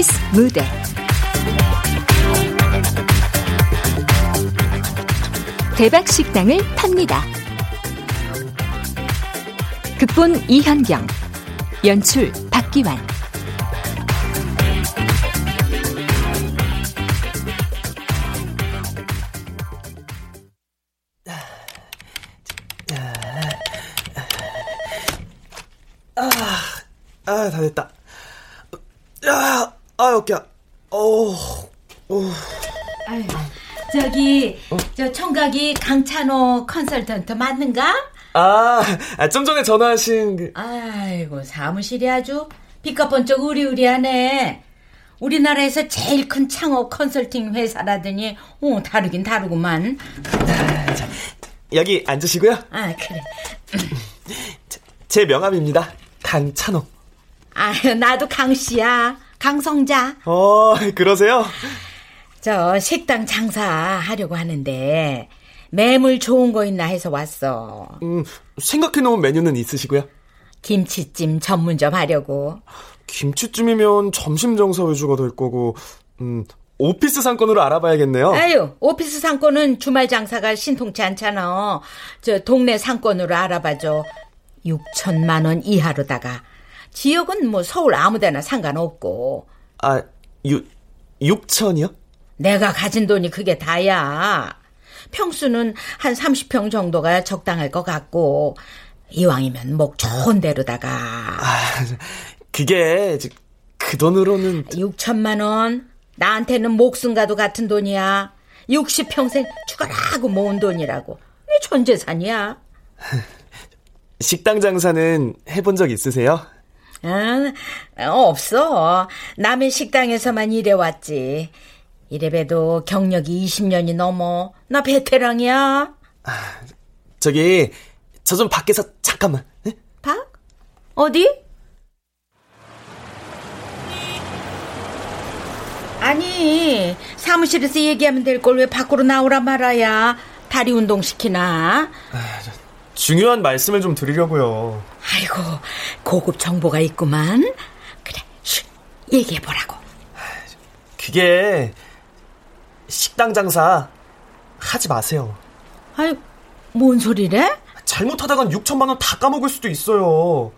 KBS 무대 대박 식당을 팝니다. 극본 이현경, 연출 박기환. 다 됐다. 어깨야. 아유, 저기, 저 총각이 강찬호 컨설턴트 맞는가? 좀 전에 전화하신. 아이고, 사무실이 아주 빛깔번쩍 우리우리하네. 우리나라에서 제일 큰 창업 컨설팅 회사라더니, 다르긴 다르구만. 자, 여기 앉으시고요. 그래. 제 명함입니다. 강찬호. 아유, 나도 강씨야. 강성자. 그러세요? 저 식당 장사하려고 하는데 매물 좋은 거 있나 해서 왔어. 생각해놓은 메뉴는 있으시고요? 김치찜 전문점 하려고. 김치찜이면 점심 장사 위주가 될 거고, 오피스 상권으로 알아봐야겠네요. 아유, 오피스 상권은 주말 장사가 신통치 않잖아. 저 동네 상권으로 알아봐줘. 6,000만 원 이하로다가. 지역은 뭐 서울 아무데나 상관없고. 6천이요? 내가 가진 돈이 그게 다야. 평수는 한 30평 정도가 적당할 것 같고, 이왕이면 목 좋은 데로다가. 그게 그 돈으로는. 6,000만 원? 나한테는 목숨과도 같은 돈이야. 60평생 죽어라고 모은 돈이라고. 내 전 재산이야. 식당 장사는 해본 적 있으세요? 없어. 남의 식당에서만 일해왔지. 이래봬도 경력이 20년이 넘어. 나 베테랑이야. 저기, 저 좀 밖에서 잠깐만. 네? 밖? 어디? 아니, 사무실에서 얘기하면 될 걸 왜 밖으로 나오라 말아야. 다리 운동시키나? 중요한 말씀을 좀 드리려고요. 아이고, 고급 정보가 있구만. 그래, 얘기해보라고. 그게 식당 장사 하지 마세요. 아이, 뭔 소리래? 잘못하다간 6,000만 원 다 까먹을 수도 있어요.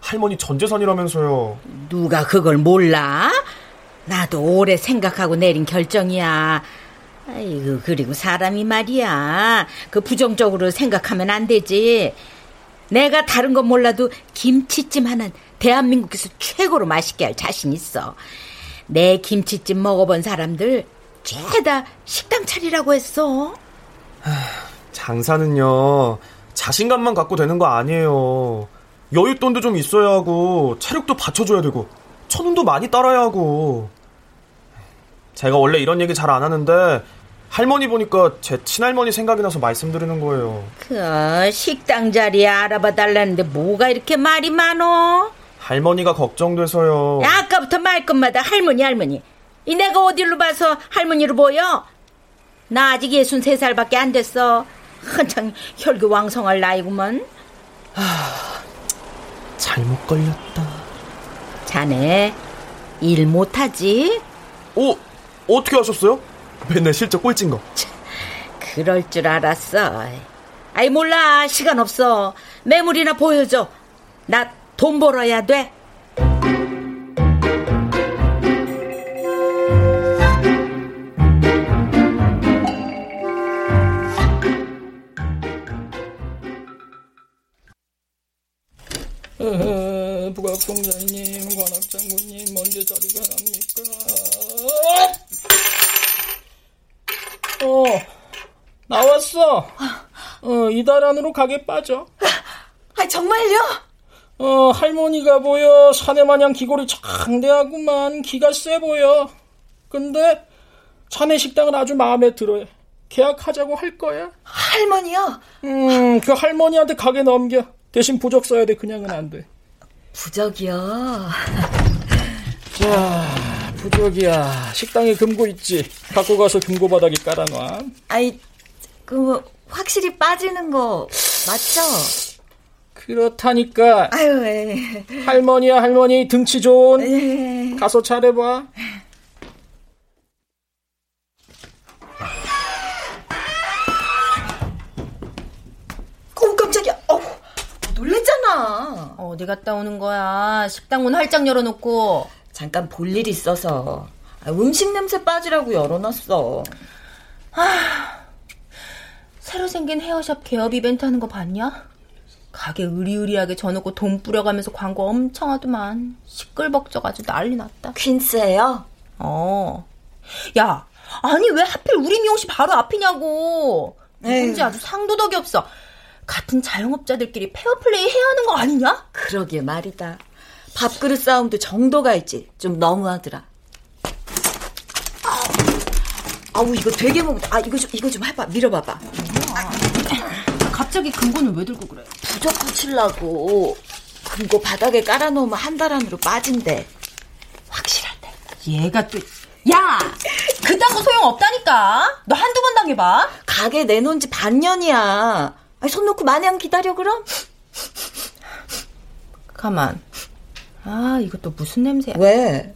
할머니 전 재산이라면서요. 누가 그걸 몰라? 나도 오래 생각하고 내린 결정이야. 아이고, 그리고 사람이 말이야, 그 부정적으로 생각하면 안 되지. 내가 다른 건 몰라도 김치찜 하나는 대한민국에서 최고로 맛있게 할 자신 있어. 내 김치찜 먹어본 사람들 죄다 식당 차리라고 했어. 장사는요, 자신감만 갖고 되는 거 아니에요. 여윳돈도 좀 있어야 하고, 체력도 받쳐줘야 되고, 천운도 많이 따라야 하고. 제가 원래 이런 얘기 잘 안 하는데 할머니 보니까 제 친할머니 생각이 나서 말씀드리는 거예요. 그 식당 자리 알아봐달라는데 뭐가 이렇게 말이 많어? 할머니가 걱정돼서요. 아까부터 말끝마다 할머니. 이 내가 어디로 봐서 할머니로 보여? 나 아직 63살밖에 안 됐어. 한창 혈기왕성할 나이구먼. 잘못 걸렸다. 자네 일 못하지? 어떻게 아셨어요? 맨날 실적 꼴찌인 거. 그럴 줄 알았어. 아이, 몰라. 시간 없어. 매물이나 보여줘. 나 돈 벌어야 돼. 부각공장님, 관악장군님, 언제 자리가 납니까? 나왔어. 이달 안으로 가게 빠져. 정말요? 할머니가 보여. 사내 마냥 기골이 창대하구만. 기가 세 보여. 근데 사내 식당은 아주 마음에 들어요. 계약하자고 할 거야. 할머니요? 그 할머니한테 가게 넘겨. 대신 부적 써야 돼. 그냥은 안 돼. 부적이요? 자, 부적이야. 식당에 금고 있지. 갖고 가서 금고 바닥에 깔아놔. 확실히 빠지는 거 맞죠? 그렇다니까. 아유, 에이. 할머니야 할머니 등치 좋은. 에이. 가서 잘해봐. 어우 깜짝이야. 어우 놀랬잖아. 어디 갔다 오는 거야. 식당 문 활짝 열어놓고. 잠깐 볼 일이 있어서. 음식 냄새 빠지라고 열어놨어. 아, 새로 생긴 헤어샵 개업 이벤트 하는 거 봤냐? 가게 으리으리하게 져놓고 돈 뿌려가면서 광고 엄청 하더만. 시끌벅적 아주 난리 났다. 퀸스예요? 어. 야, 아니 왜 하필 우리 미용실 바로 앞이냐고. 누군지 아주 상도덕이 없어. 같은 자영업자들끼리 페어플레이 해야 하는 거 아니냐? 그러게 말이다. 밥그릇 싸움도 정도가 있지. 좀 너무하더라. 아우 이거 되게 먹는다. 아 이거 좀 해봐. 밀어봐봐. 갑자기 금고는 왜 들고 그래? 부적 붙이려고. 금고 바닥에 깔아놓으면 한 달 안으로 빠진대. 확실하대. 얘가 또. 야! 그딴 거 소용없다니까. 너 한두 번 당해봐. 가게 내놓은 지 반년이야. 아니, 손 놓고 마냥 기다려 그럼? 가만. 아 이것도 무슨 냄새야. 왜?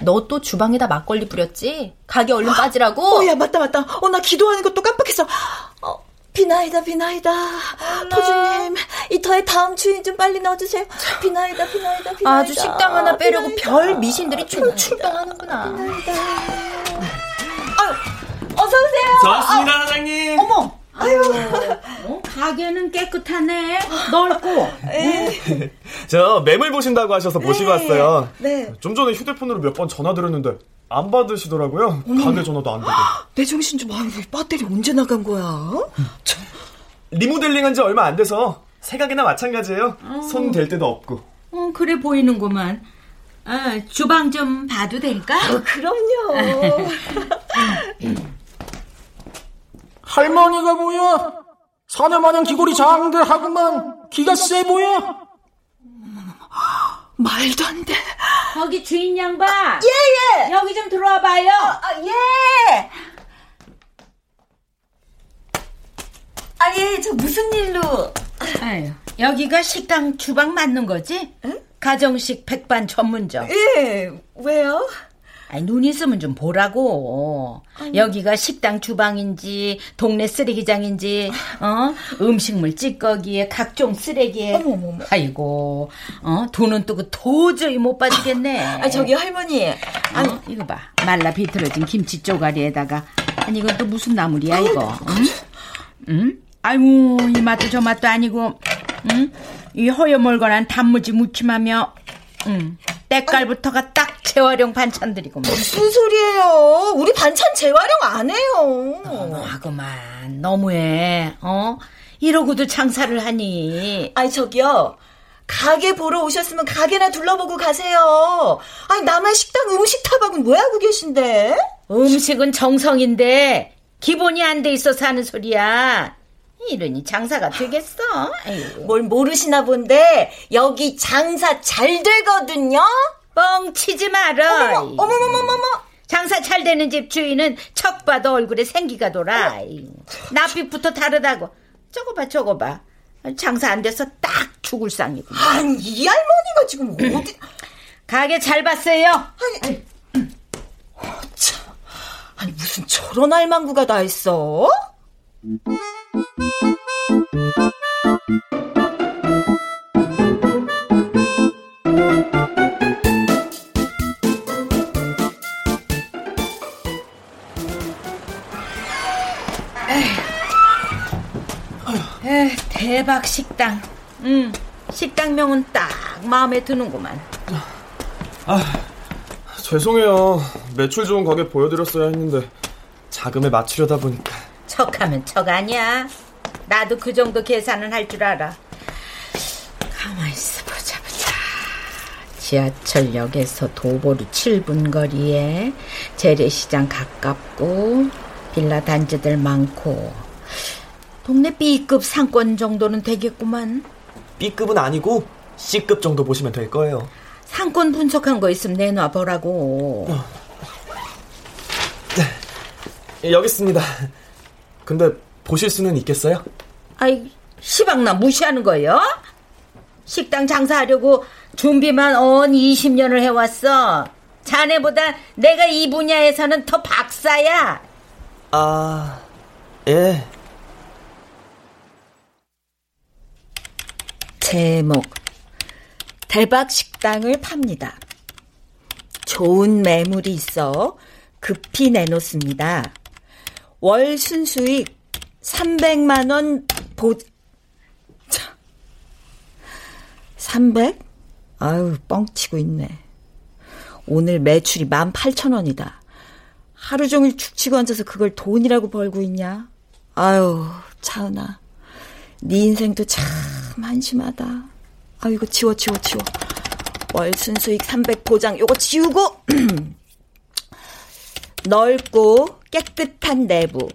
너 또 주방에다 막걸리 뿌렸지? 가게 얼른 빠지라고? 야 맞다. 나 기도하는 것도 깜빡했어. 비나이다. 터주님, 이 터에 다음 주인 좀 빨리 넣어주세요. 비나이다. 아주 식당 하나 빼려고 비나이다. 별 미신들이 총출동하는구나. 비나이다. 아유, 어서오세요. 좋습니다, 사장님. 어머. 아유, 가게는 깨끗하네. 넓고. 저 매물 보신다고 하셔서 모시고 왔어요. 네. 좀 전에 휴대폰으로 몇 번 전화드렸는데 안 받으시더라고요. 가게 전화도 안 되고. 내 정신 좀. 아유, 배터리 언제 나간 거야? 리모델링한 지 얼마 안 돼서 새 가게나 마찬가지예요. 손 댈 데도 없고. 그래 보이는구만. 아, 주방 좀 봐도 될까? 그럼요. 할머니가 보여. 사내마냥 귀골이 장대하구만. 기가 세 보여. 말도 안 돼. 거기 주인 양반. 예예. 여기 좀 들어와 봐요. 예. 예, 저 무슨 일로. 아유, 여기가 식당 주방 맞는 거지? 응? 가정식 백반 전문점. 예. 왜요? 아니, 눈 있으면 좀 보라고. 아니. 여기가 식당 주방인지 동네 쓰레기장인지 음식물 찌꺼기에 각종 쓰레기에. 어머머머. 아이고 돈은 뜨고 도저히 못 빠지겠네. 아 저기 할머니. 아니 이거 봐. 말라 비틀어진 김치 쪼가리에다가. 아니 이건 또 무슨 나물이야 이거. 응? 아이고 이 맛도 저 맛도 아니고. 응? 이 허여멀건한 단무지 무침하며. 응. 때깔부터가 딱 재활용 반찬들이고. 무슨 소리예요. 우리 반찬 재활용 안 해요. 너무하구만. 너무해. 이러고도 장사를 하니. 아니 저기요, 가게 보러 오셨으면 가게나 둘러보고 가세요. 아니 남의 식당 음식 타박은 왜 하고 계신데? 음식은 정성인데 기본이 안 돼 있어서 하는 소리야. 이러니 장사가 되겠어. 아이고. 뭘 모르시나 본데 여기 장사 잘 되거든요. 뻥치지 마라. 어머머머머머. 장사 잘 되는 집 주인은 척 봐도 얼굴에 생기가 돌아. 낯빛부터 다르다고. 저거 봐. 장사 안 돼서 딱 죽을 상이고. 아니 이 할머니가 지금 어디. 가게 잘 봤어요. 아니 무슨 저런 알망구가 다 있어. 에휴, 대박 식당. 식당명은 딱 마음에 드는구만. 죄송해요. 매출 좋은 가게 보여드렸어야 했는데 자금에 맞추려다 보니까. 척하면 척 아니야. 나도 그 정도 계산은 할 줄 알아. 가만히 있어 보자. 지하철역에서 도보로 7분 거리에 재래시장 가깝고 빌라 단지들 많고 동네 B급 상권 정도는 되겠구만. B급은 아니고 C급 정도 보시면 될 거예요. 상권 분석한 거 있으면 내놔보라고. 여기 있습니다. 근데 보실 수는 있겠어요? 아이 시방나 무시하는 거예요? 식당 장사하려고 준비만 온 20년을 해왔어. 자네보다 내가 이 분야에서는 더 박사야. 아, 예. 제목, 대박 식당을 팝니다. 좋은 매물이 있어 급히 내놓습니다. 월 순수익 300만원 300? 아유, 뻥치고 있네. 오늘 매출이 18,000원이다. 하루 종일 축치고 앉아서 그걸 돈이라고 벌고 있냐? 아유, 차은아, 네 인생도 참 한심하다. 아, 이거 지워. 월 순수익 300 보장 요거 지우고 넓고 깨끗한 내부,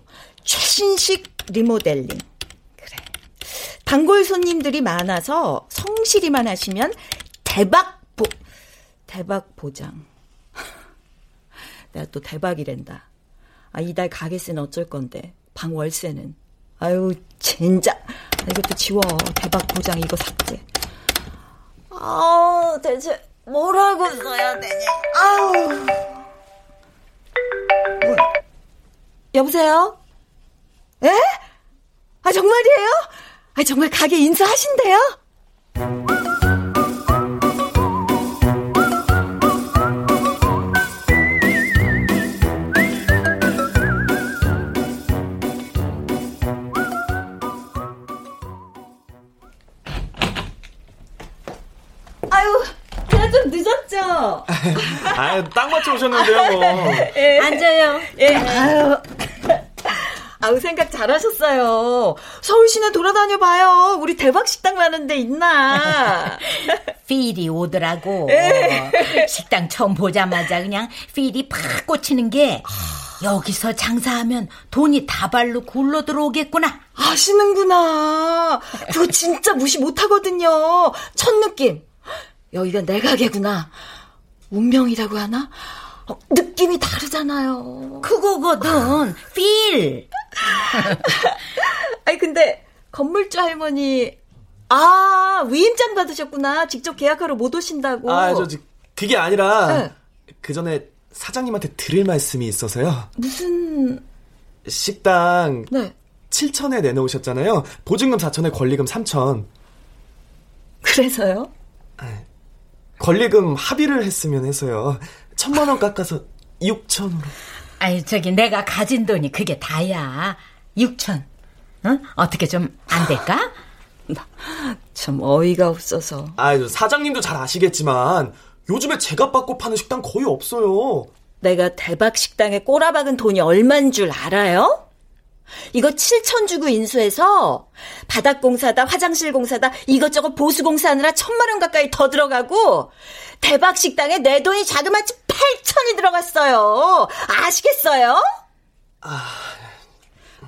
최신식 리모델링. 그래, 단골 손님들이 많아서 성실히만 하시면 대박 보장. 내가 또 대박이란다. 아, 이달 가게세는 어쩔 건데, 방 월세는. 아유, 진짜. 아, 이것도 지워. 대박 보장 이거 삭제. 아, 대체 뭐라고 써야 되냐. 아우. 뭐야? 여보세요? 예? 아, 정말이에요? 아, 정말 가게 인사하신대요? 늦었죠? 아유, 딱 맞춰 오셨는데요, 뭐. 예. 앉아요. 예. 아유, 생각 잘하셨어요. 서울 시내 돌아다녀봐요. 우리 대박 식당 많은데 있나? 필이 오더라고. 예. 식당 처음 보자마자 그냥 필이 팍 꽂히는 게, 여기서 장사하면 돈이 다발로 굴러 들어오겠구나. 아시는구나. 그거 진짜 무시 못하거든요. 첫 느낌. 여기가 내 가게구나. 운명이라고 하나? 느낌이 다르잖아요. 그거거든. 필. 아니, 근데 건물주 할머니, 아, 위임장 받으셨구나. 직접 계약하러 못 오신다고. 아, 저 그게 아니라, 네. 그 전에 사장님한테 드릴 말씀이 있어서요. 무슨 식당? 네. 7천에 내놓으셨잖아요. 보증금 4천에 권리금 3천. 그래서요? 네. 권리금 합의를 했으면 해서요. 1,000만 원 깎아서 6,000으로. 아니, 저기 내가 가진 돈이 그게 다야. 6,000. 응? 어떻게 좀 안 될까? 참 어이가 없어서. 아유, 사장님도 잘 아시겠지만 요즘에 제값 받고 파는 식당 거의 없어요. 내가 대박 식당에 꼬라박은 돈이 얼만 줄 알아요? 이거 7,000 주고 인수해서 바닥 공사다, 화장실 공사다, 이것저것 보수 공사하느라 1,000만 원 가까이 더 들어가고, 대박 식당에 내 돈이 자그마치 8,000이 들어갔어요. 아시겠어요? 아,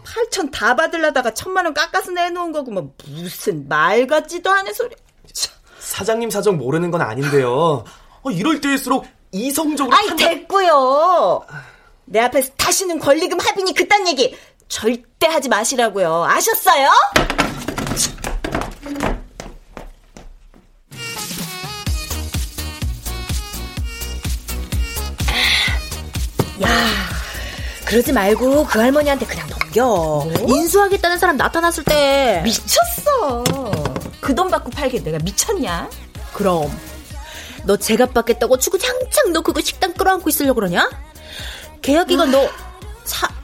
8,000 다 받으려다가 1,000만 원 깎아서 내놓은 거구만. 무슨 말 같지도 않은 소리. 사장님 사정 모르는 건 아닌데요. 이럴 때일수록 이성적으로. 아이, 됐고요. 내 앞에서 다시는 권리금 합의니 그딴 얘기 절대 하지 마시라고요. 아셨어요? 야, 그러지 말고 그 할머니한테 그냥 넘겨. 뭐? 인수하겠다는 사람 나타났을 때. 미쳤어. 그 돈 받고 팔게 내가 미쳤냐? 그럼 너 제값 받겠다고 주구장창 너 그거 식당 끌어안고 있으려고 그러냐? 계약기간 너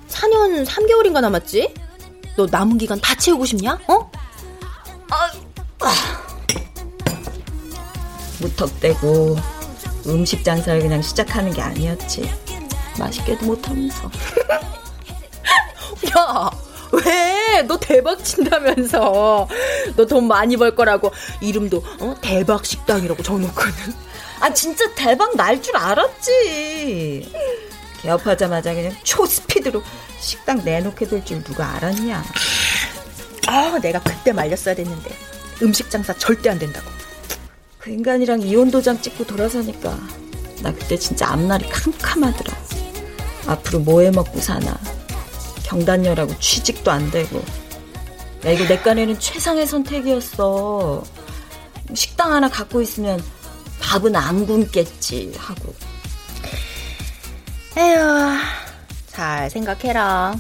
4년 3개월인가 남았지? 너 남은 기간 다 채우고 싶냐? 어? 무턱대고 음식 장사를 그냥 시작하는 게 아니었지. 맛있게도 못하면서. 야, 왜? 너 대박 친다면서. 너 돈 많이 벌 거라고 이름도 대박 식당이라고 적어놓고는. 아, 진짜 대박 날 줄 알았지. 개업하자마자 그냥 초스피드로 식당 내놓게 될 줄 누가 알았냐. 아, 내가 그때 말렸어야 됐는데. 음식 장사 절대 안 된다고. 그 인간이랑 이혼 도장 찍고 돌아서니까 나 그때 진짜 앞날이 캄캄하더라. 앞으로 뭐 해먹고 사나. 경단녀라고 취직도 안 되고. 야, 이거 내 깐에는 최상의 선택이었어. 식당 하나 갖고 있으면 밥은 안 굶겠지 하고. 에휴, 잘 생각해라.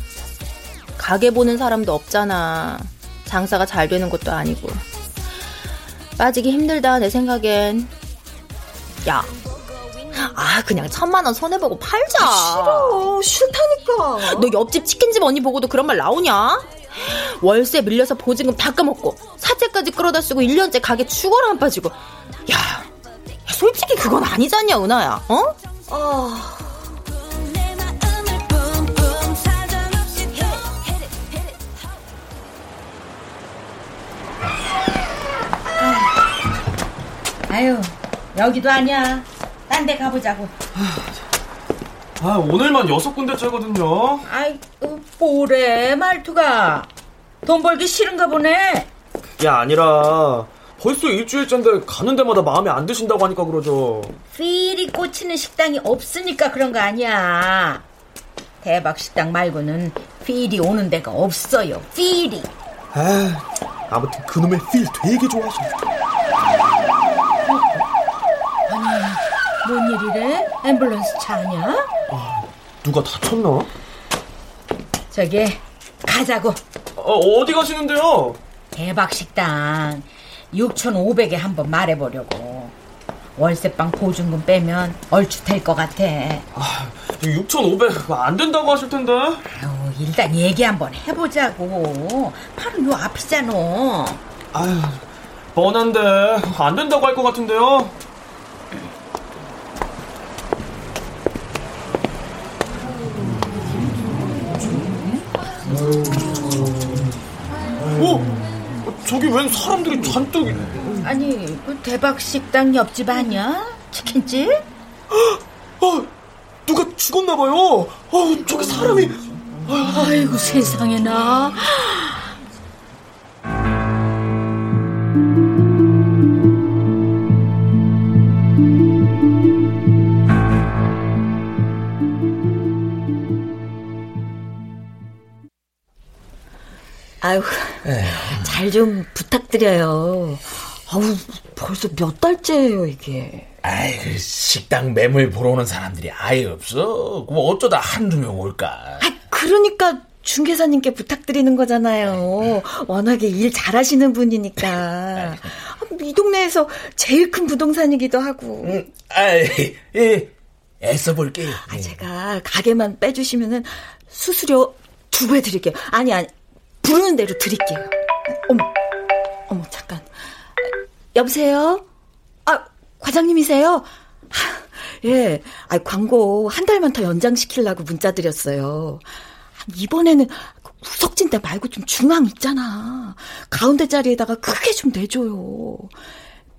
가게 보는 사람도 없잖아. 장사가 잘 되는 것도 아니고. 빠지기 힘들다, 내 생각엔. 야, 아, 그냥 1,000만 원 손해보고 팔자. 아, 싫어, 싫다니까. 너 옆집 치킨집 언니 보고도 그런 말 나오냐? 월세 밀려서 보증금 다 까먹고 사채까지 끌어다 쓰고 1년째 가게 죽어라 안 빠지고. 야, 솔직히 그건 아니잖냐, 은하야. 어? 아... 아유, 여기도 아니야. 딴 데 가보자고. 아, 오늘만 6군데째거든요. 아이, 뭐래, 말투가. 돈 벌기 싫은가 보네. 야, 아니라 벌써 일주일째인데 가는 데마다 마음에 안 드신다고 하니까 그러죠. 필이 꽂히는 식당이 없으니까 그런 거 아니야. 대박 식당 말고는 필이 오는 데가 없어요. 필이. 아, 아무튼 그놈의 필 되게 좋아하셔. 뭔 일이래? 앰뷸런스 차 아냐? 아, 누가 다쳤나? 저기 가자고. 아, 어디 가시는데요? 대박 식당 6,500에 한번 말해보려고. 월세방 보증금 빼면 얼추 될 것 같아. 아, 6,500 안 된다고 하실 텐데. 아유, 일단 얘기 한번 해보자고. 바로 요 앞이잖아. 아유, 뻔한데 안 된다고 할 것 같은데요. 어? 저기 웬 사람들이 잔뜩. 아니, 그 대박 식당 옆집 아니야? 치킨집? 어, 누가 죽었나봐요. 어, 저기 사람이. 아이고, 세상에나. 아유, 잘 좀 부탁드려요. 아우, 벌써 몇 달째예요 이게. 아이, 그 식당 매물 보러 오는 사람들이 아예 없어. 그럼 어쩌다 한두 명 올까. 아, 그러니까 중개사님께 부탁드리는 거잖아요. 워낙에 일 잘하시는 분이니까. 이 동네에서 제일 큰 부동산이기도 하고. 아이, 예, 애써 볼게요. 아, 제가 가게만 빼주시면은 수수료 2배 드릴게요. 아니. 부르는 대로 드릴게요. 어머, 잠깐. 여보세요? 아, 과장님이세요? 예, 아, 광고 한 달만 더 연장시키려고 문자 드렸어요. 이번에는 구석진 데 말고 좀 중앙 있잖아. 가운데 자리에다가 크게 좀 내줘요.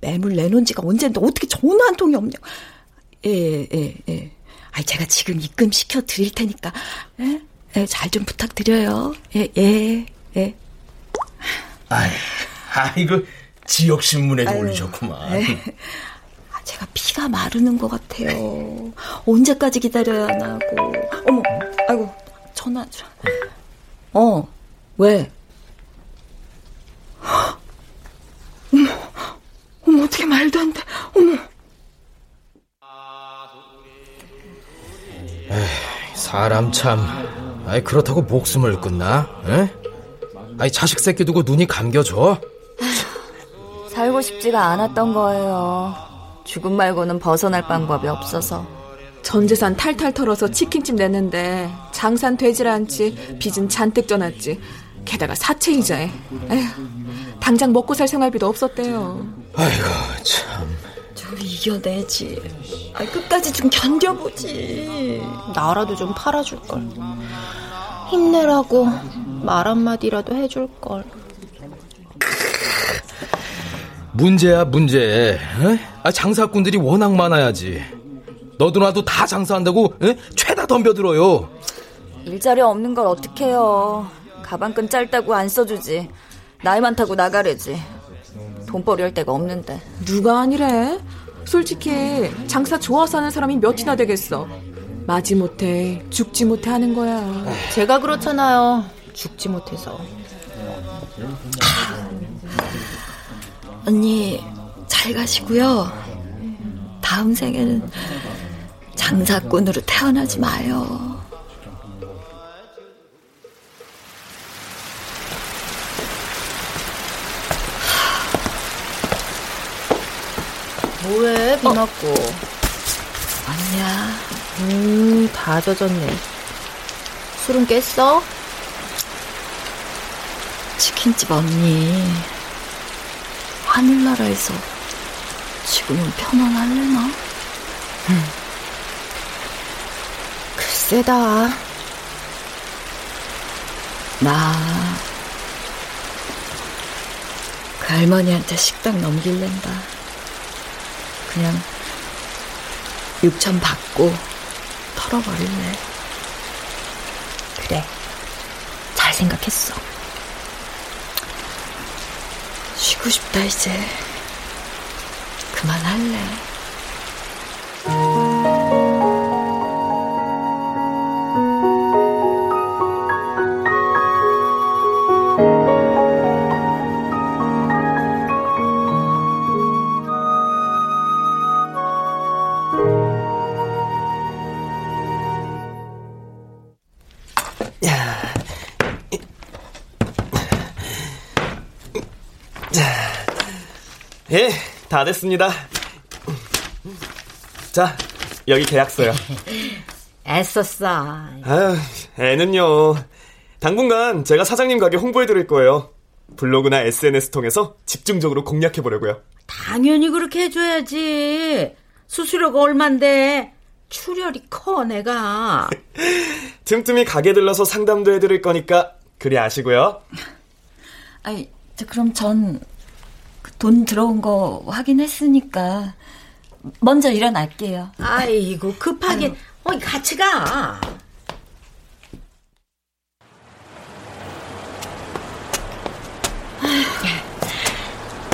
매물 내놓은 지가 언젠데 어떻게 전화 한 통이 없냐. 예. 아, 제가 지금 입금시켜 드릴 테니까. 예? 예, 잘 좀 부탁드려요. 예. 아이고, 지역신문에도 올리셨구만. 예. 제가 피가 마르는 것 같아요. 언제까지 기다려야 하나 하고. 어머, 아이고, 전화. 왜? 어머, 어떻게 말도 안 돼. 어머. 에이, 사람 참. 아이, 그렇다고 목숨을 끊나? 에? 아이, 자식 새끼 두고 눈이 감겨져. 에휴, 살고 싶지가 않았던 거예요. 죽음 말고는 벗어날 방법이 없어서. 전 재산 탈탈 털어서 치킨집 냈는데 장산 되질 않지, 빚은 잔뜩 져놨지. 게다가 사채 이자에. 에휴, 당장 먹고 살 생활비도 없었대요. 아이고, 참. 좀 이겨내지. 아, 끝까지 좀 견뎌보지. 나라도 좀 팔아줄걸. 힘내라고 말 한마디라도 해줄걸. 문제야, 문제. 에? 아, 장사꾼들이 워낙 많아야지. 너도 나도 다 장사한다고 에? 죄다 덤벼들어요. 일자리 없는 걸 어떡해요. 가방끈 짧다고 안 써주지. 나이 많다고 나가래지. 돈벌이 할 데가 없는데. 누가 아니래. 솔직히 장사 좋아서 하는 사람이 몇이나 되겠어. 마지 못해, 죽지 못해 하는 거야. 제가 그렇잖아요. 죽지 못해서. 언니 잘 가시고요. 다음 생에는 장사꾼으로 태어나지 마요. 뭐해, 비 맞고. 아니야. 다 젖었네. 술은 깼어? 치킨집 언니 하늘나라에서 지금은 편안하려나? 응. 글쎄다. 나 그 할머니한테 식당 넘길랜다. 그냥 6,000 받고 털어버릴래. 그래, 잘 생각했어. 쉬고 싶다. 이제 그만할래. 예, 다 됐습니다. 자, 여기 계약서요. 애썼어. 아유, 애는요. 당분간 제가 사장님 가게 홍보해드릴 거예요. 블로그나 SNS 통해서 집중적으로 공략해보려고요. 당연히 그렇게 해줘야지. 수수료가 얼만데. 출혈이 커, 내가. 틈틈이 가게 들러서 상담도 해드릴 거니까 그리 아시고요. 아니, 그럼 전... 돈 들어온 거 확인했으니까 먼저 일어날게요. 아이고, 급하게. 어이, 같이 가.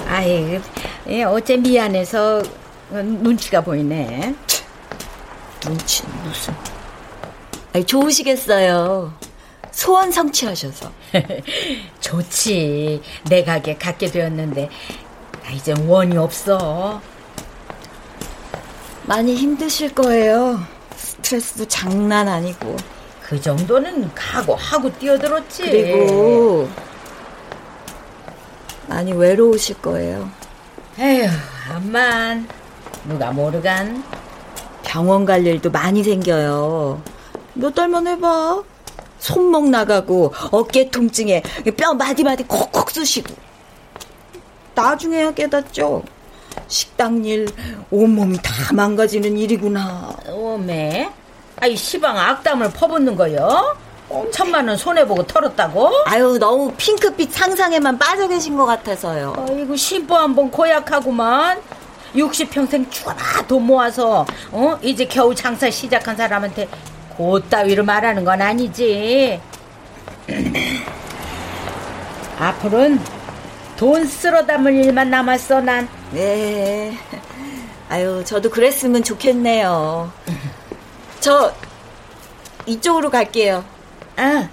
아이, 어째 미안해서 눈치가 보이네. 눈치 무슨. 아이, 좋으시겠어요. 소원 성취하셔서. 좋지. 내 가게 갖게 되었는데 이젠 원이 없어. 많이 힘드실 거예요. 스트레스도 장난 아니고. 그 정도는 각오하고 뛰어들었지. 그리고 많이 외로우실 거예요. 에휴, 암만 누가 모르간. 병원 갈 일도 많이 생겨요. 몇 달만 해봐. 손목 나가고 어깨 통증에 뼈 마디마디 콕콕 쑤시고. 나중에야 깨닫죠. 식당 일 온몸이 다 망가지는 일이구나. 오메. 아이, 시방 악담을 퍼붓는 거요? 1,000만 원 손해보고 털었다고? 아유, 너무 핑크빛 상상에만 빠져 계신 것 같아서요. 아이고, 심보 한번 고약하구만. 60평생 쭈그라 돈 모아서 이제 겨우 장사 시작한 사람한테 곧따위로 말하는 건 아니지. 앞으로는 돈 쓸어 담을 일만 남았어, 난. 네. 아유, 저도 그랬으면 좋겠네요. 저 이쪽으로 갈게요. 아,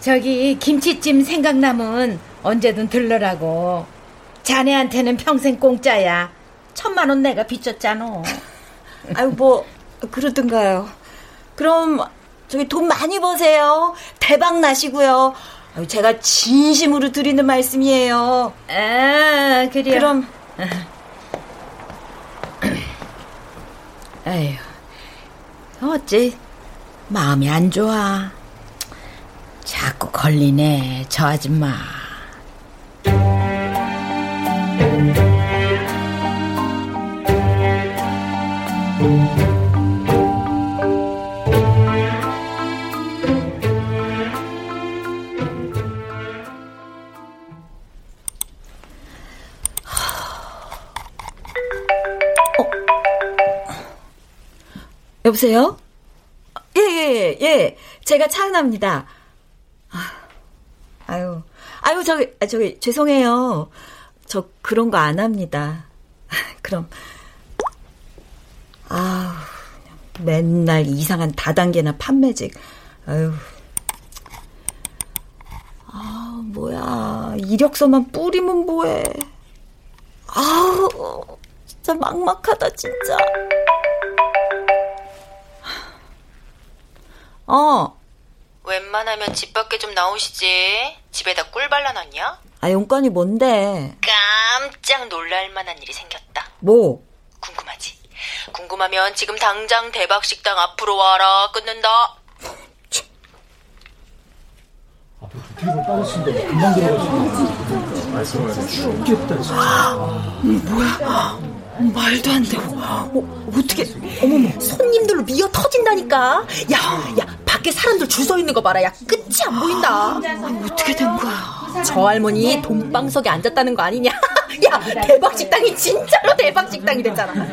저기 김치찜 생각나면 언제든 들러라고. 자네한테는 평생 공짜야. 1,000만 원 내가 빚졌잖아. 아유, 뭐 그러든가요. 그럼 저기 돈 많이 버세요. 대박 나시고요. 제가 진심으로 드리는 말씀이에요. 아, 그래요. 그럼. 아유, 어째 마음이 안 좋아. 자꾸 걸리네, 저 아줌마. 여보세요? 예. 제가 차은아입니다. 아유, 저기, 죄송해요. 저 그런 거 안 합니다. 그럼. 아우, 맨날 이상한 다단계나 판매직. 아유. 아, 뭐야. 이력서만 뿌리면 뭐해. 아우 진짜 막막하다 진짜. 웬만하면 집 밖에 좀 나오시지. 집에다 꿀 발라놨냐? 아 용건이 뭔데? 깜짝 놀랄만한 일이 생겼다. 뭐? 궁금하지? 궁금하면 지금 당장 대박 식당 앞으로 와라. 끊는다. 앞에 두피로 빠졌는데 금방 들어가지. 말씀하세요. 죽겠다 진짜. 뭐야? 말도 안 되고. 어떻게? 어머머. 손님들로 미어 터진다니까. 야, 밖에 사람들 줄 서 있는 거 봐라. 야, 끝이 안 보인다. 어떻게 된 거야? 저 할머니 돈방석에 앉았다는 거 아니냐? 야, 대박 식당이 진짜로 대박 식당이 됐잖아.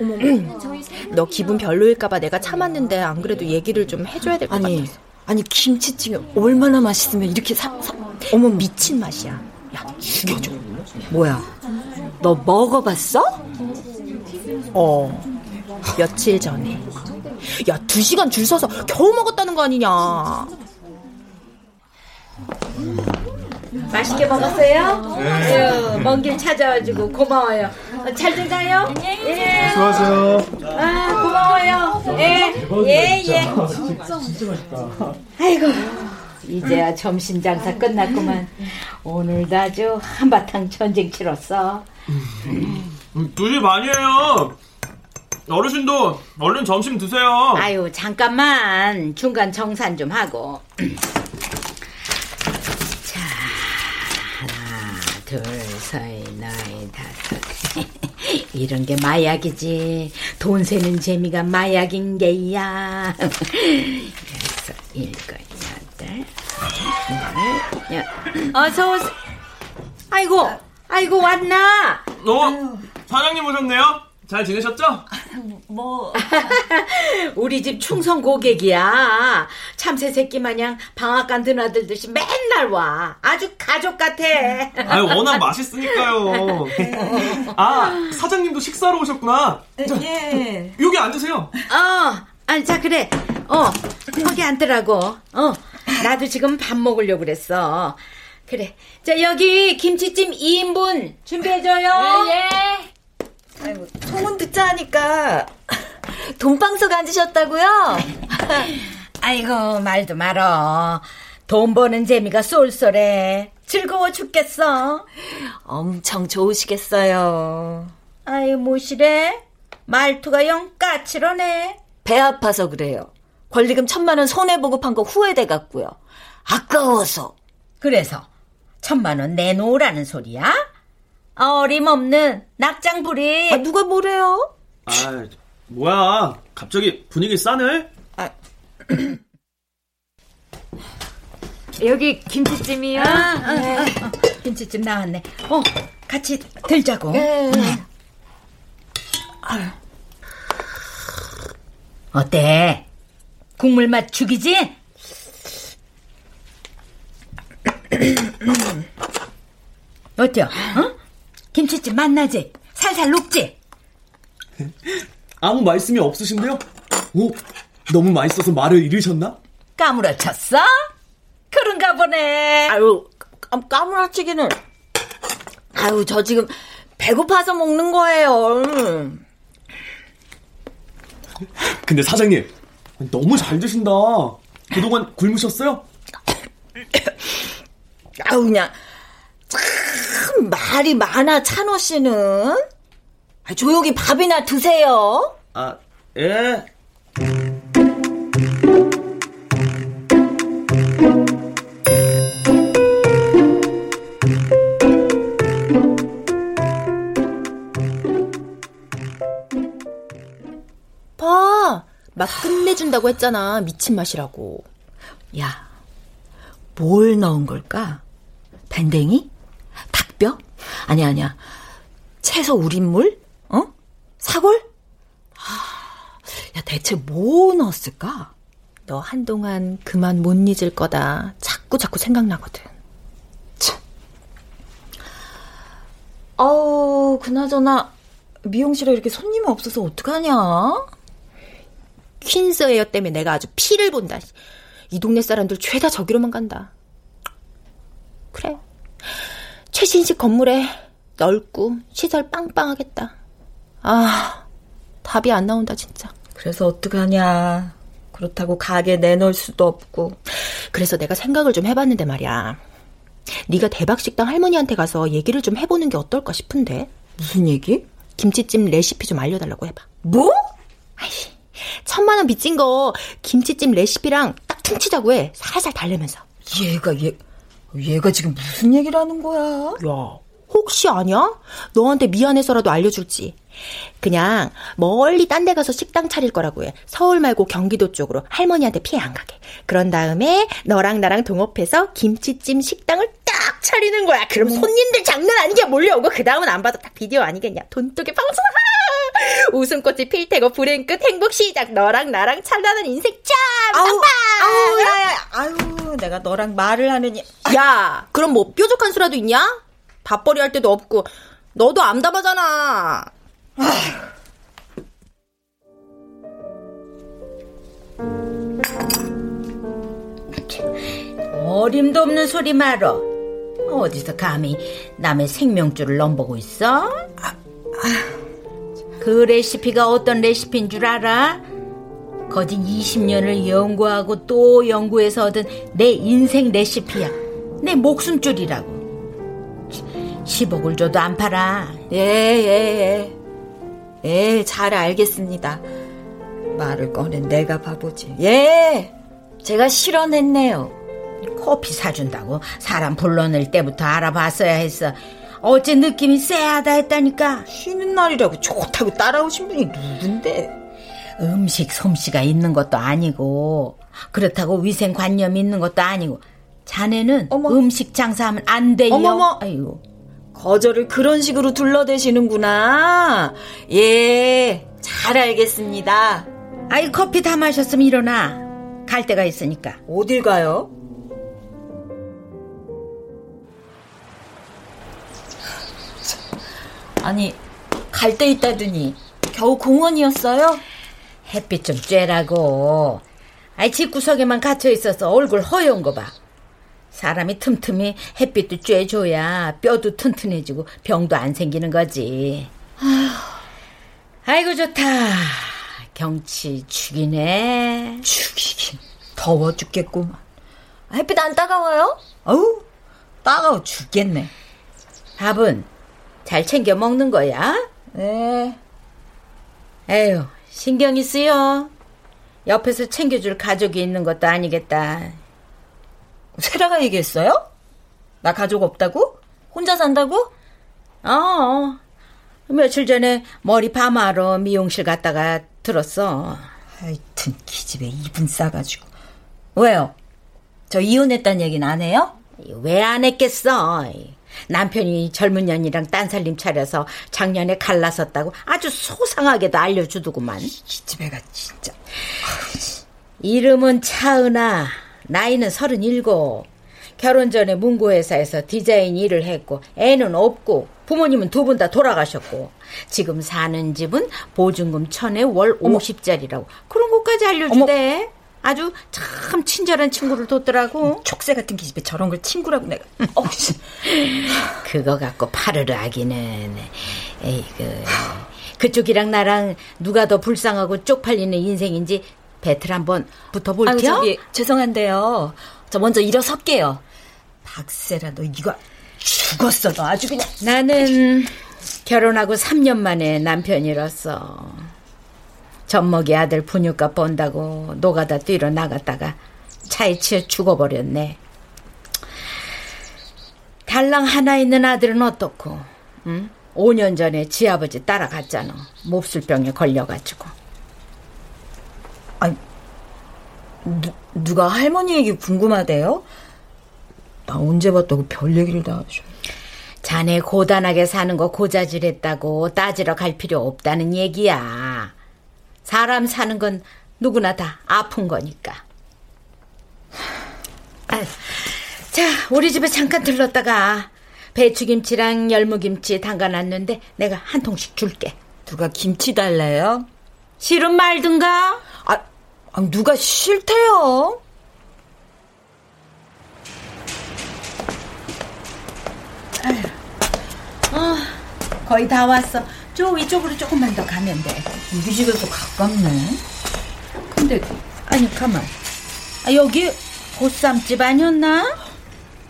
어머머. 너 기분 별로일까 봐 내가 참았는데 안 그래도 얘기를 좀 해줘야 될 것 같아. 아니 김치찜이 얼마나 맛있으면 이렇게 어머 미친 맛이야. 야 죽여줘. 뭐야 너 먹어봤어? 며칠 전에. 야 2시간 줄 서서 겨우 먹었다는 거 아니냐. 맛있게 먹었어요? 네. 먼 길 찾아와주고 고마워요. 잘 좀 가요. 안녕히 계세요. 수고하세요. 아 고마워요. 예예예. 진짜 맛있다. 아이고 이제야 점심 장사 끝났구만. 오늘도 아주 한바탕 전쟁 치렀어. 둘이 많이 해요. 어르신도 얼른 점심 드세요. 아유 잠깐만 중간 정산 좀 하고. 둘, 셋, 넷, 다섯. 이런 게 마약이지. 돈 세는 재미가 마약인 게야. 여섯, 일곱, 여덟. 어서 오세요. 아이고, 왔나? 사장님 오셨네요. 잘 지내셨죠? 우리 집 충성 고객이야. 참새 새끼 마냥 방앗간 든 아들 듯이 맨날 와. 아주 가족 같아. 아유, 워낙 맛있으니까요. 아, 사장님도 식사하러 오셨구나. 자, 예. 여기 앉으세요. 아니, 자, 그래. 거기 앉더라고. 나도 지금 밥 먹으려고 그랬어. 그래. 자, 여기 김치찜 2인분 준비해줘요. 예. 아이고, 소문 듣자 하니까 돈방석 앉으셨다고요? 아이고 말도 말어. 돈 버는 재미가 쏠쏠해. 즐거워 죽겠어. 엄청 좋으시겠어요. 아이 뭐시래? 말투가 영 까칠하네. 배 아파서 그래요. 권리금 1,000만 원 손해보급한 거 후회돼갖고요. 아까워서. 그래서 1,000만 원 내놓으라는 소리야? 어림없는 낙장불이. 아, 누가 뭐래요? 아, 뭐야. 갑자기 분위기 싸네. 아. 여기 김치찜이요? 네. 김치찜 나왔네. 같이 들자고. 네. 어때? 국물 맛 죽이지? 어때요? 어? 김치찜 맛나지? 살살 녹지? 아무 말씀이 없으신데요? 오, 너무 맛있어서 말을 잃으셨나? 까무러쳤어? 그런가 보네. 아유, 까무러치기는. 아유, 저 지금 배고파서 먹는 거예요. 근데 사장님, 너무 잘 드신다. 그동안 굶으셨어요? 아유, 그냥. 참 말이 많아 찬호 씨는. 조용히 밥이나 드세요. 아, 예. 봐, 막 끝내준다고 했잖아. 미친 맛이라고. 야, 뭘 넣은 걸까? 밴댕이? 뼈? 아니야. 채소 우린물? 사골? 야, 대체 뭐 넣었을까? 너 한동안 그만 못 잊을 거다. 자꾸 생각나거든. 참. 아우, 그나저나 미용실에 이렇게 손님이 없어서 어떡하냐? 퀸스 에어 때문에 내가 아주 피를 본다. 이 동네 사람들 죄다 저기로만 간다. 그래. 최신식 건물에 넓고 시설 빵빵하겠다. 아, 답이 안 나온다 진짜. 그래서 어떡하냐. 그렇다고 가게 내놓을 수도 없고. 그래서 내가 생각을 좀 해봤는데 말이야. 네가 대박식당 할머니한테 가서 얘기를 좀 해보는 게 어떨까 싶은데. 무슨 얘기? 김치찜 레시피 좀 알려달라고 해봐. 뭐? 아이씨, 1,000만 원 빚진 거 김치찜 레시피랑 딱 퉁치자고 해. 살살 달래면서. 얘가 지금 무슨 얘기를 하는 거야? 야, 혹시 아냐? 너한테 미안해서라도 알려줄지. 그냥 멀리 딴 데 가서 식당 차릴 거라고 해. 서울 말고 경기도 쪽으로 할머니한테 피해 안 가게. 그런 다음에 너랑 나랑 동업해서 김치찜 식당을 딱 차리는 거야. 그럼 손님들 장난 아니게 몰려오고 그 다음은 안 봐도 딱 비디오 아니겠냐. 돈독에 빵수. 웃음꽃이 필 테고 불행 끝 행복 시작. 너랑 나랑 찬란한 인생 참. 아유, 내가 너랑 말을 하느니. 야, 그럼 뭐 뾰족한 수라도 있냐? 밥벌이 할 때도 없고. 너도 암담하잖아. 어림도 없는 소리 말어. 어디서 감히 남의 생명줄을 넘보고 있어? 그 레시피가 어떤 레시피인 줄 알아? 거진 20년을 연구하고 또 연구해서 얻은 내 인생 레시피야. 내 목숨줄이라고. 10억을 줘도 안 팔아. 예, 잘 알겠습니다. 말을 꺼낸 내가 바보지. 예, 제가 실언했네요. 커피 사준다고 사람 불러낼 때부터 알아봤어야 했어. 어제 느낌이 쎄하다 했다니까. 쉬는 날이라고 좋다고 따라오신 분이 누군데. 음식 솜씨가 있는 것도 아니고 그렇다고 위생관념이 있는 것도 아니고. 자네는 어머. 음식 장사하면 안 돼요. 어머머. 아이고. 거절을 그런 식으로 둘러대시는구나. 예, 잘 알겠습니다. 아이, 커피 다 마셨으면 일어나. 갈 데가 있으니까. 어딜 가요? 아니, 갈 데 있다더니 겨우 공원이었어요? 햇빛 좀 쬐라고. 아이, 집구석에만 갇혀 있어서 얼굴 허여운 거 봐. 사람이 틈틈이 햇빛도 쬐줘야 뼈도 튼튼해지고 병도 안 생기는 거지. 아이고 좋다. 경치 죽이네. 죽이긴. 더워 죽겠구만. 햇빛 안 따가워요? 어우, 따가워 죽겠네. 밥은 잘 챙겨 먹는 거야? 네. 에휴, 신경이 쓰여. 옆에서 챙겨줄 가족이 있는 것도 아니겠다. 세라가 얘기했어요? 나 가족 없다고? 혼자 산다고? 며칠 전에 머리 파마하러 미용실 갔다가 들었어. 하여튼 기집애 입은 싸가지고. 왜요? 저 이혼했다는 얘기는 안 해요? 왜 안 했겠어. 남편이 젊은 년이랑 딴살림 차려서 작년에 갈라섰다고 아주 소상하게도 알려주더구만. 기집애가 진짜. 이름은 차은아. 나이는 37. 결혼 전에 문구회사에서 디자인 일을 했고, 애는 없고, 부모님은 두 분 다 돌아가셨고, 지금 사는 집은 보증금 1,000에 월 50짜리라고. 그런 것까지 알려주대. 어머. 아주 참 친절한 친구를 뒀더라고. 족쇄 같은 기집애 저런 걸 친구라고 내가. 그거 갖고 파르르 아기는. 에이그. 그쪽이랑 나랑 누가 더 불쌍하고 쪽팔리는 인생인지 배틀 한번 붙어볼게요. 아니, 저기 죄송한데요. 저 먼저 일어설게요. 박세라, 너 이거 죽었어. 너 아주 그냥. 나는 결혼하고 3년 만에 남편 잃었어. 젖먹이 아들 분유값 번다고 노가다 뛰러 나갔다가 차에 치여 죽어버렸네. 달랑 하나 있는 아들은 어떻고. 응? 5년 전에 지 아버지 따라갔잖아. 몹쓸병에 걸려가지고. 아니, 누가 할머니 얘기 궁금하대요? 나 언제 봤다고 별 얘기를 다 하셔. 자네 고단하게 사는 거 고자질했다고 따지러 갈 필요 없다는 얘기야. 사람 사는 건 누구나 다 아픈 거니까. 아유, 자, 우리 집에 잠깐 들렀다가 배추김치랑 열무김치 담가놨는데 내가 한 통씩 줄게. 누가 김치 달래요? 싫은 말든가. 누가 싫대요? 거의 다 왔어. 저 위쪽으로 조금만 더 가면 돼. 우리 집에서 가깝네. 근데 아니 가만, 아, 여기 보쌈집 아니었나?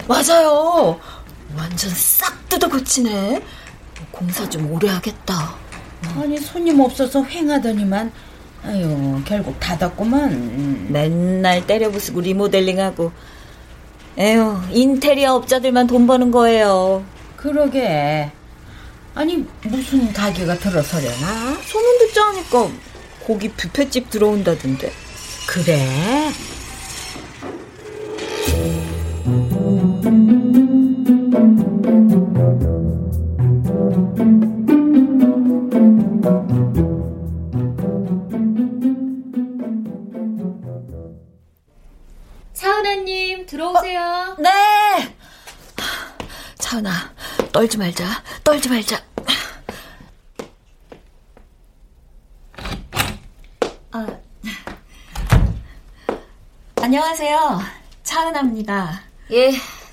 맞아요. 완전 싹 뜯어 고치네. 공사 좀 오래 하겠다. 아니 손님 없어서 횡하더니만 아유 결국 닫았구만. 맨날 때려부수고 리모델링하고 에휴 인테리어 업자들만 돈 버는 거예요. 그러게. 아니 무슨 가게가 들어서려나? 소문 듣자 하니까 고기 뷔페집 들어온다던데. 그래? 차은아님 들어오세요. 네. 차은아 떨지 말자. 안녕하세요. 차은아입니다. 예,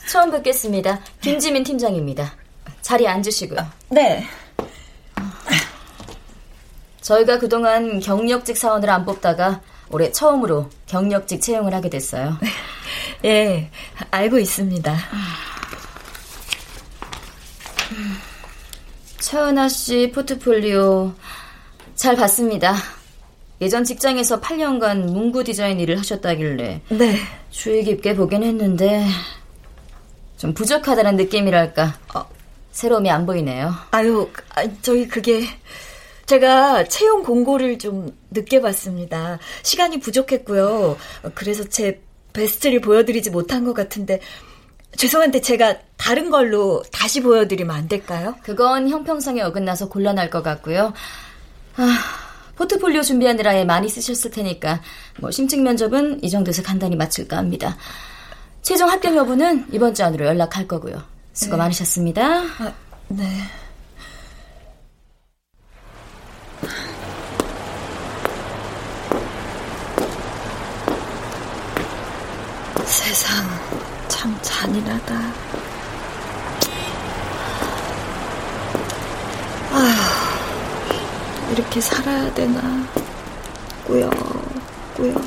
처음 뵙겠습니다. 김지민 팀장입니다. 자리에 앉으시고요. 네. 저희가 그동안 경력직 사원을 안 뽑다가 올해 처음으로 경력직 채용을 하게 됐어요. 예, 알고 있습니다. 차은아 씨 포트폴리오 잘 봤습니다. 예전 직장에서 8년간 문구 디자인 일을 하셨다길래 네. 주의 깊게 보긴 했는데 좀 부족하다는 느낌이랄까. 새로움이 안 보이네요. 아유, 저희 그게 제가 채용 공고를 좀 늦게 봤습니다. 시간이 부족했고요. 그래서 제 베스트를 보여드리지 못한 것 같은데 죄송한데 제가 다른 걸로 다시 보여드리면 안 될까요? 그건 형평성에 어긋나서 곤란할 것 같고요. 포트폴리오 준비하느라 많이 쓰셨을 테니까 뭐 심층 면접은 이 정도에서 간단히 마칠까 합니다. 최종 합격 여부는 이번 주 안으로 연락할 거고요. 수고 네. 많으셨습니다. 네. 세상 참 잔인하다. 아휴. 이렇게 살아야 되나. 꾸역꾸역.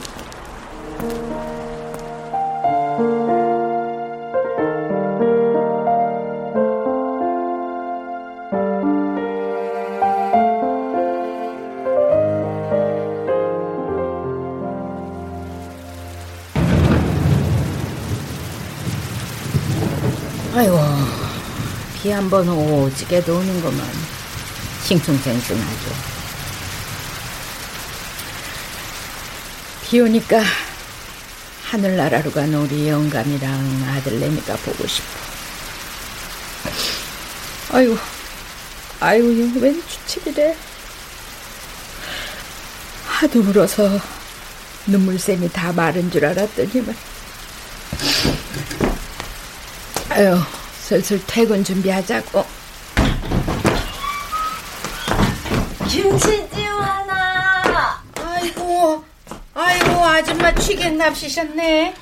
아이고 비 한 번 오지게도 오는구만. 싱숭생숭하죠. 비 오니까 하늘나라로 간 우리 영감이랑 아들내미가 보고 싶어. 아이고 이거 웬 주책이래. 하도 울어서 눈물샘이 다 마른 줄 알았더니만 아유 슬슬 퇴근 준비하자고. 김치지원아. 아이고 아줌마 취객 납시셨네.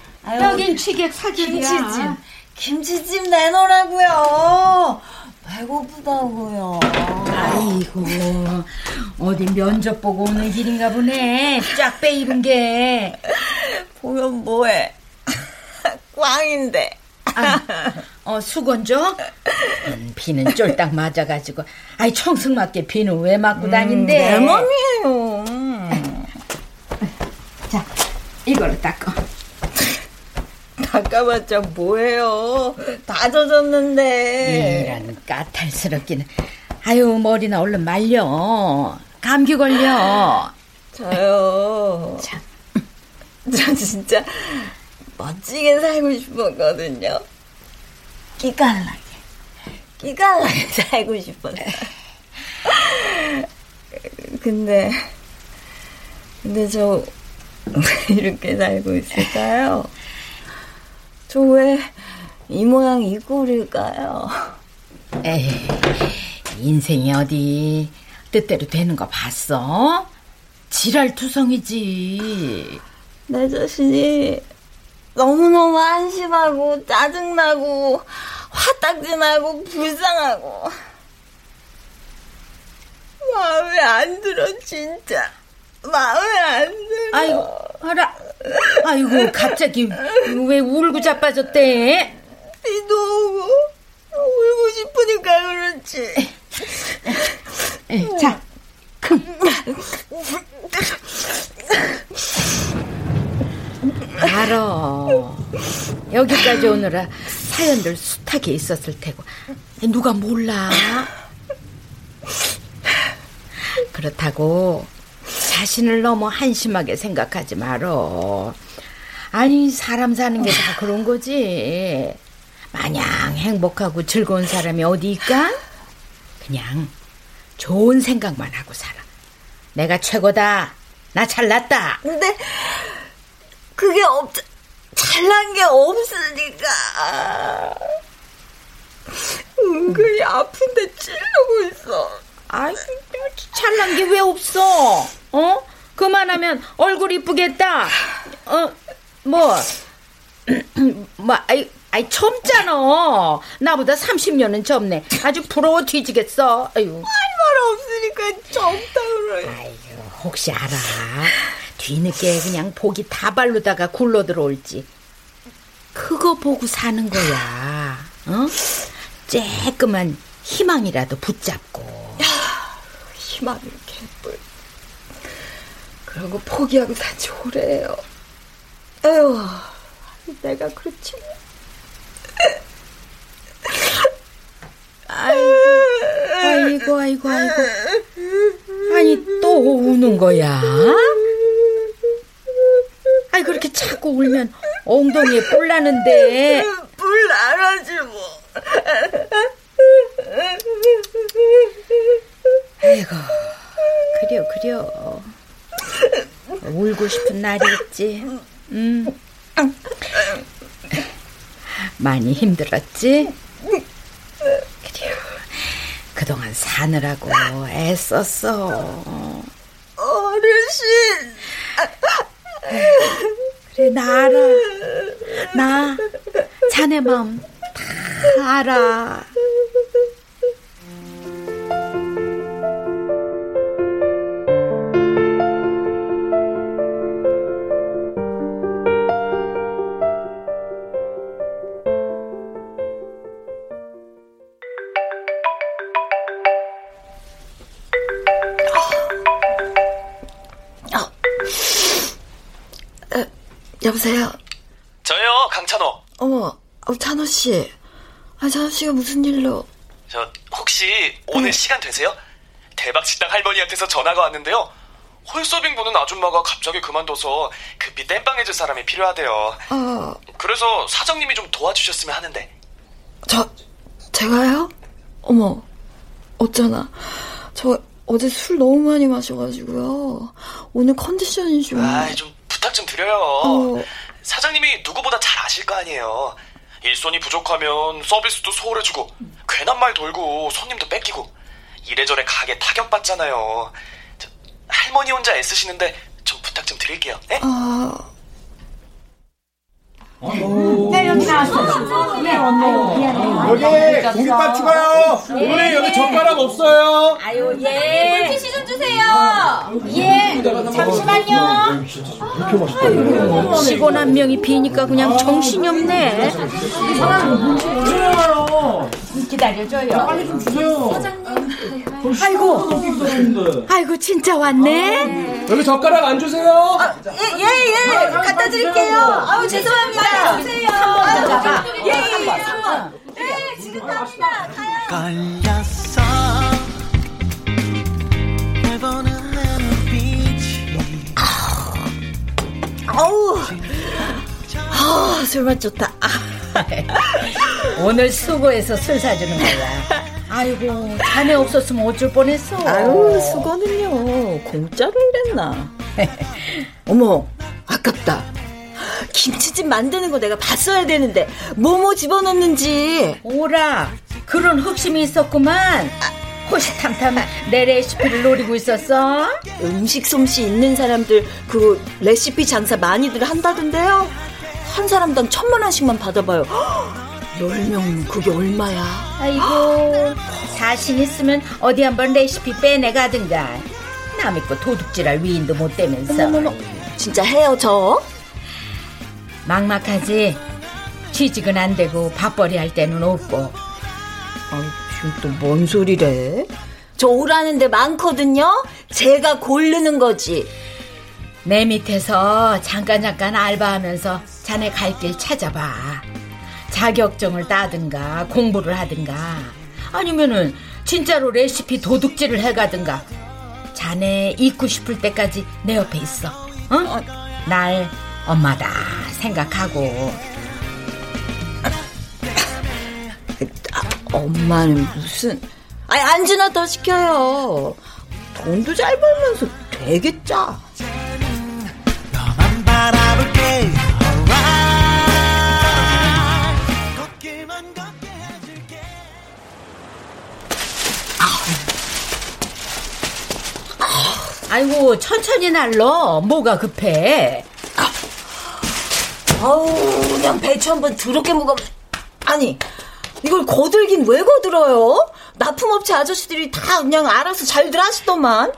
여긴 취객 사진이야. 김치찜 내놓으라고요. 배고프다고요. 아이고 어디 면접 보고 오는 길인가 보네. 쫙 빼 입은 게. 보면 뭐해. 꽝인데. 수건 줘? 비는 쫄딱 맞아가지고. 아이 청승맞게 비는 왜 맞고 다닌대. 내 맘이에요. 자 이걸로 닦아. 닦아봤자 뭐예요. 다 젖었는데. 이런 까탈스럽기는. 아유 머리나 얼른 말려. 감기 걸려. 저요 저 진짜 멋지게 살고 싶었거든요. 기깔나게 살고 싶었어요. 근데 저 왜 이렇게 살고 있을까요? 저 왜 이 모양 이 꼴일까요? 에이, 인생이 어디 뜻대로 되는 거 봤어? 지랄투성이지. 내 자신이 너무너무 한심하고 짜증나고 화딱지 말고 불쌍하고 마음에 안 들어, 진짜. 마음에 안 들어. 아이고, 알아. 아이고, 갑자기 왜 울고 자빠졌대? 비 너무 울고 싶으니까 그렇지. 자, 알아. 여기까지 오느라 사연들 숱하게 있었을 테고 누가 몰라. 그렇다고 자신을 너무 한심하게 생각하지 말어. 아니, 사람 사는 게 다 그런 거지. 마냥 행복하고 즐거운 사람이 어디 있까? 그냥 좋은 생각만 하고 살아. 내가 최고다, 나 잘났다. 근데 그게 잘난 게 없으니까 은근히 아픈데 찌르고 있어. 아이, 잘난 게 왜 없어? 어? 그만하면 얼굴 이쁘겠다. 어? 뭐 아이 젊잖아. 나보다 30년은 젊네. 아주 부러워 뒤지겠어. 아유. 할 말 없으니까 젊다고 그래. 아유, 혹시 알아? 뒤늦게 그냥 복이 다 발로다가 굴러 들어올지. 그거 보고 사는 거야. 어? 쬐끄만 희망이라도 붙잡고. 희망이 개뿔. 그런 거 포기하고 산지 오래예요. 에휴, 내가 그렇지. 아이고. 아니, 또 우는 거야? 아이, 그렇게 자꾸 울면 엉덩이에 뿔 나는데. 뿔 나라지 뭐. 아이고, 그려. 울고 싶은 날이 있지. 많이 힘들었지? 그래요. 그동안 사느라고 애썼어. 어르신. 그래, 나 알아. 나 자네 마음 다 알아. 여보세요? 저요, 강찬호. 어머, 찬호씨. 찬호씨가 무슨 일로? 저 혹시 오늘 시간 되세요? 대박 식당 할머니한테서 전화가 왔는데요, 홀서빙 보는 아줌마가 갑자기 그만둬서 급히 땜빵 해줄 사람이 필요하대요. 그래서 사장님이 좀 도와주셨으면 하는데. 제가요? 어머, 어쩌나. 저 어제 술 너무 많이 마셔가지고요, 오늘 컨디션이 좀... 부탁 좀 드려요. 사장님이 누구보다 잘 아실 거 아니에요. 일손이 부족하면 서비스도 소홀해지고 괜한 말 돌고 손님도 뺏기고 이래저래 가게 타격받잖아요. 할머니 혼자 애쓰시는데 좀 부탁 좀 드릴게요. 네? 네, 여기 나왔어요. 네, 언니. 여기 공깃밥 추가요. 오늘 여기 젓가락 없어요. 아유, 예. 물티슈 좀 주세요. 예. 잠시만요. 직원 한 명이 비니까 그냥 정신이 없네. 기다려줘요. 빨리 좀 주세요. 아이고, 진짜 왔네. 여기 젓가락 안 주세요. 예. 갖다 드릴게요. 아유, 죄송합니다. 예, 지금 갑니다. 깔렸어. 아우, 술맛 좋다. 오늘 수고해서 술 사주는 거야. 아이고, 자네 없었으면 어쩔 뻔했어. 아유, 수고는요, 공짜로 일했나. 어머, 아깝다. 김치찜 만드는 거 내가 봤어야 되는데 뭐뭐 집어넣는지. 오라, 그런 흑심이 있었구만. 호시탐탐 내 레시피를 노리고 있었어. 음식 솜씨 있는 사람들 그 레시피 장사 많이들 한다던데요. 한 사람당 1,000만 원씩만 받아봐요. 10명 그게 얼마야? 아이고, 자신 있으면 어디 한번 레시피 빼내가든가. 남의 거 도둑질할 위인도 못 되면서. 어머머머, 진짜 해요 저? 막막하지? 취직은 안 되고 밥벌이 할 때는 없고. 아유, 지금 또 뭔 소리래? 저 오라는 데 많거든요? 제가 고르는 거지. 내 밑에서 잠깐 알바하면서 자네 갈 길 찾아봐. 자격증을 따든가 공부를 하든가 아니면은 진짜로 레시피 도둑질을 해가든가. 자네 잊고 싶을 때까지 내 옆에 있어. 응? 날 엄마다 생각하고. 엄마는 무슨... 아니 안주나 더 시켜요. 돈도 잘 벌면서 되게 짜. 아이고 천천히 날러. 뭐가 급해? 아우 그냥 배추 한번 더럽게 먹으면... 아니 이걸 거들긴 왜 거들어요? 납품업체 아저씨들이 다 그냥 알아서 잘들 하시더만.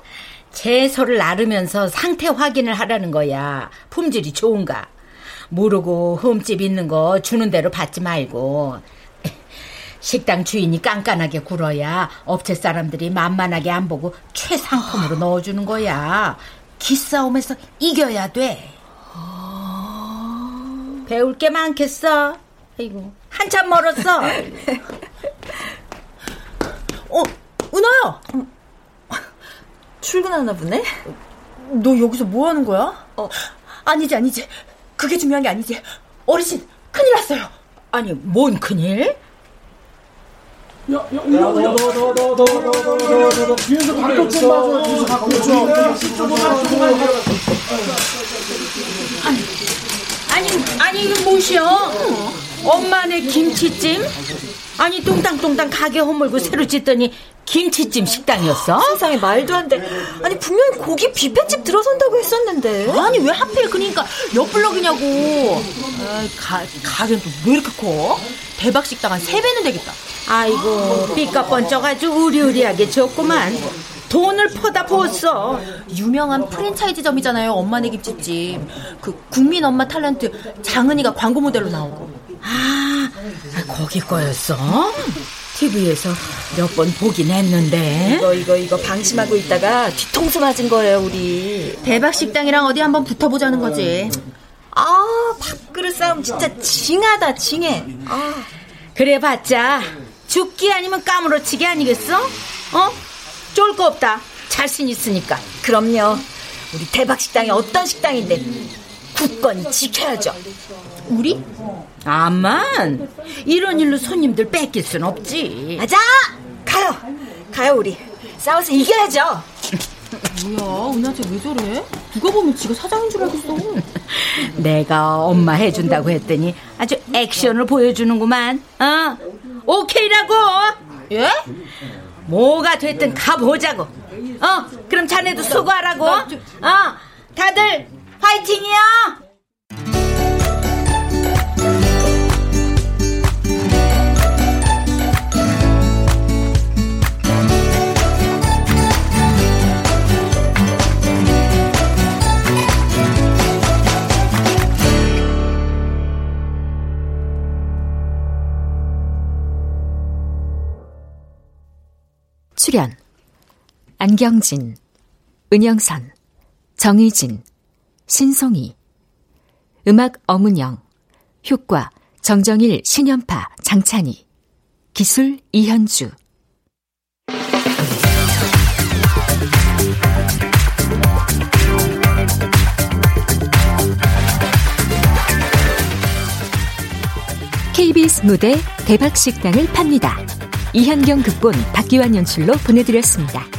채소를 나르면서 상태 확인을 하라는 거야. 품질이 좋은가. 모르고 흠집 있는 거 주는 대로 받지 말고. 식당 주인이 깐깐하게 굴어야 업체 사람들이 만만하게 안 보고 최상품으로 넣어주는 거야. 기싸움에서 이겨야 돼. 배울 게 많겠어. 아이고, 한참 멀었어. 은하야. 출근하나 보네? 너 여기서 뭐 하는 거야? 아니지. 그게 중요한 게 아니지. 어르신, 큰일 났어요. 아니, 뭔 큰일? 야, 너. 뒤에서 바깥 좀 봐줘. 아니, 이거 뭐시여? 엄마네 김치찜? 아니, 뚱땅뚱땅 가게 허물고 새로 짓더니 김치찜 식당이었어? 세상에, 말도 안 돼. 아니, 분명히 고기 뷔페집 들어선다고 했었는데. 아니, 왜 하필 그러니까 옆블럭이냐고. 가게는 또 왜 이렇게 커? 대박 식당 한 3배는 되겠다. 아이고, 삐까 번쩍 아주 우리우리하게 지었구만. 돈을 퍼다 부었어. 유명한 프랜차이즈점이잖아요, 엄마네 김치찜. 그 국민 엄마 탤런트 장은이가 광고 모델로 나오고. 아, 거기 거였어? TV에서 몇 번 보긴 했는데. 이거 방심하고 있다가 뒤통수 맞은 거래요, 우리. 대박 식당이랑 어디 한번 붙어보자는 거지. 아, 밥그릇 싸움 진짜 징하다, 징해. 아. 그래봤자 죽기 아니면 까무러치기 아니겠어? 어? 쫄 거 없다. 자신 있으니까. 그럼요. 우리 대박 식당이 어떤 식당인데 굳건히 지켜야죠. 우리? 아만 이런 일로 손님들 뺏길 순 없지. 맞아. 가요. 우리 싸워서 이겨야죠. 뭐야, 은하쟤 왜 저래? 누가 보면 지가 사장인 줄 알겠어. 내가 엄마 해준다고 했더니 아주 액션을 보여주는구만. 어? 오케이라고. 예? 뭐가 됐든 가보자고. 그럼 자네도 수고하라고. 다들 화이팅이야. 출연 안경진, 은영선, 정희진, 신송이. 음악 엄은영, 효과 정정일, 신연파, 장찬희. 기술 이현주. KBS 무대 대박 식당을 팝니다. 이현경 극본, 박기환 연출로 보내드렸습니다.